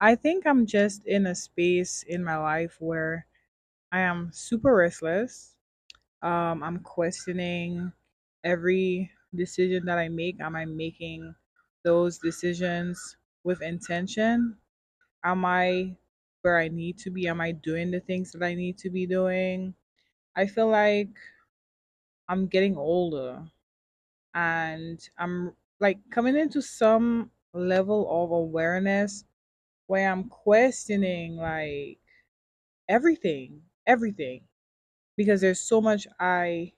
I think I'm just in a space in my life where I am super restless. I'm questioning every decision that I make. Am I making those decisions with intention? Am I where I need to be? Am I doing the things that I need to be doing? I feel like I'm getting older and I'm like coming into some level of awareness where I'm questioning like everything, because there's so much I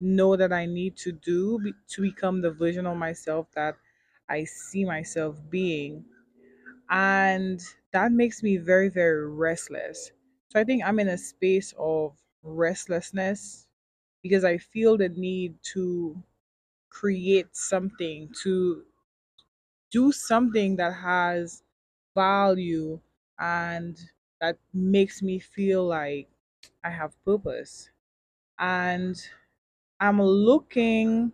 know that I need to do to become the version of myself that I see myself being. And that makes me very, very restless. So I think I'm in a space of restlessness because I feel the need to create something, to do something that has value and that makes me feel like I have purpose. And I'm looking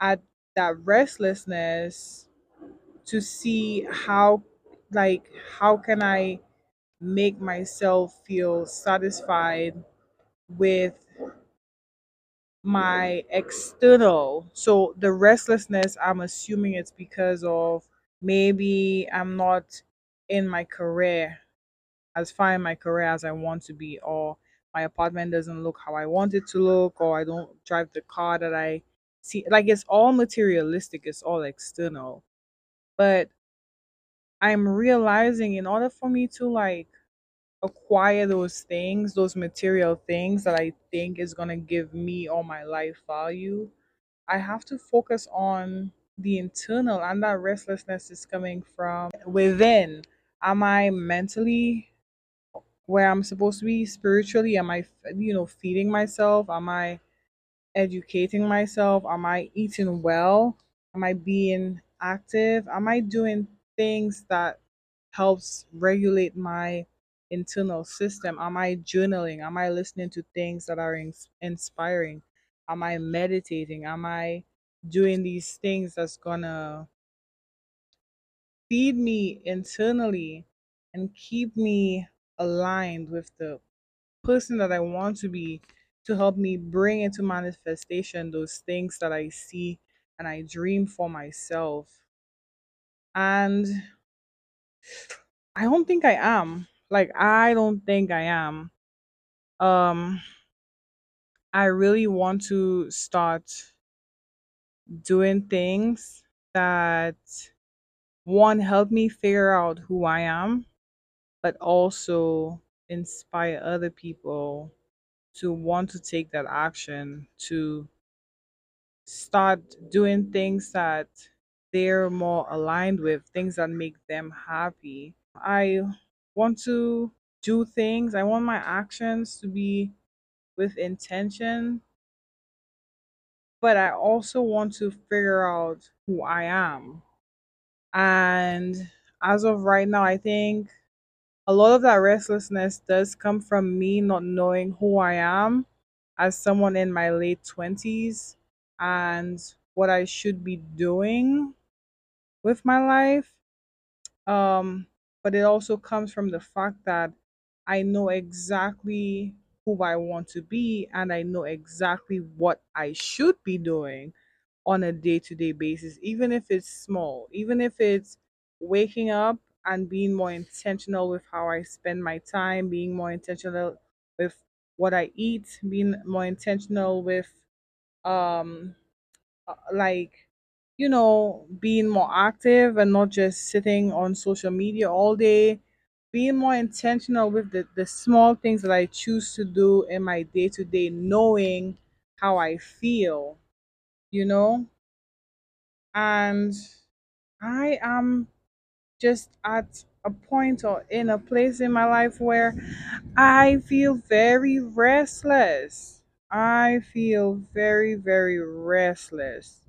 at that restlessness to see how can I make myself feel satisfied with my external. So the restlessness, I'm assuming it's because of maybe I'm not in my career as far in my career as I want to be, or my apartment doesn't look how I want it to look, or I don't drive the car that I see. Like, it's all materialistic, it's all external. But I'm realizing in order for me to like acquire those things, those material things that I think is going to give me all my life value, I have to focus on the internal, and that restlessness is coming from within. Am I mentally where I'm supposed to be? Spiritually, am I feeding myself? Am I educating myself? Am I eating well? Am I being active? Am I doing things that helps regulate my internal system? Am I journaling? Am I listening to things that are inspiring? Am I meditating? Am I doing these things that's gonna feed me internally and keep me aligned with the person that I want to be, to help me bring into manifestation those things that I see and I dream for myself? And I don't think I am. Like, I don't think I am. I really want to start doing things that, one, help me figure out who I am, but also inspire other people to want to take that action, to start doing things that they're more aligned with, things that make them happy. I want to do things. I want my actions to be with intention, but I also want to figure out who I am. And as of right now, I think a lot of that restlessness does come from me not knowing who I am as someone in my late 20s and what I should be doing with my life. But it also comes from the fact that I know exactly who I want to be, and I know exactly what I should be doing on a day-to-day basis, even if it's small, even if it's waking up and being more intentional with how I spend my time, being more intentional with what I eat, being more intentional with being more active and not just sitting on social media all day, being more intentional with the small things that I choose to do in my day-to-day, knowing how I feel, you know? And I am just at a point or in a place in my life where I feel very restless. I feel very, very restless.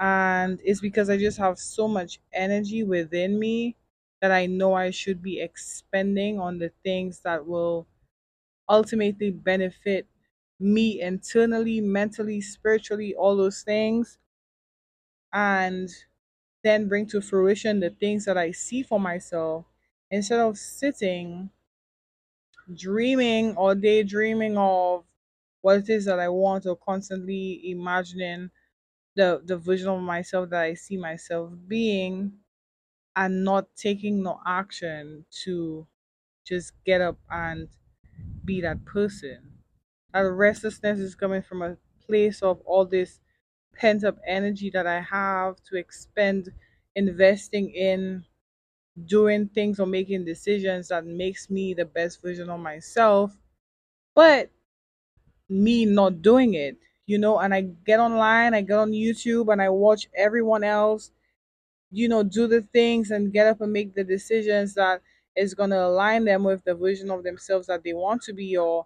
And it's because I just have so much energy within me that I know I should be expending on the things that will ultimately benefit me internally, mentally, spiritually, all those things. And then bring to fruition the things that I see for myself, instead of sitting dreaming or daydreaming of what it is that I want, or constantly imagining the vision of myself that I see myself being, and not taking no action to just get up and be that person. That restlessness is coming from a place of all this pent up energy that I have to expend investing in doing things or making decisions that makes me the best version of myself, but me not doing it, and I get online, I get on YouTube and I watch everyone else, do the things and get up and make the decisions that is going to align them with the version of themselves that they want to be, or,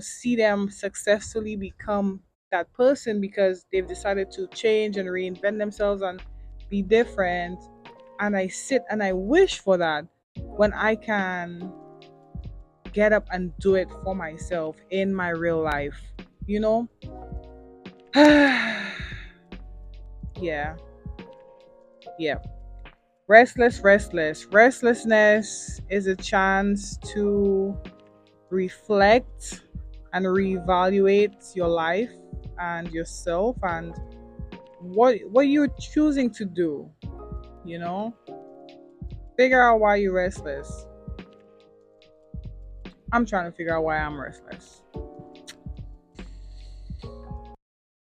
see them successfully become that person because they've decided to change and reinvent themselves and be different. And I sit and I wish for that when I can get up and do it for myself in my real life, Yeah. Restlessness is a chance to reflect and reevaluate your life and yourself and what you're choosing to do. Figure out why you're restless. I'm trying to figure out why I'm restless.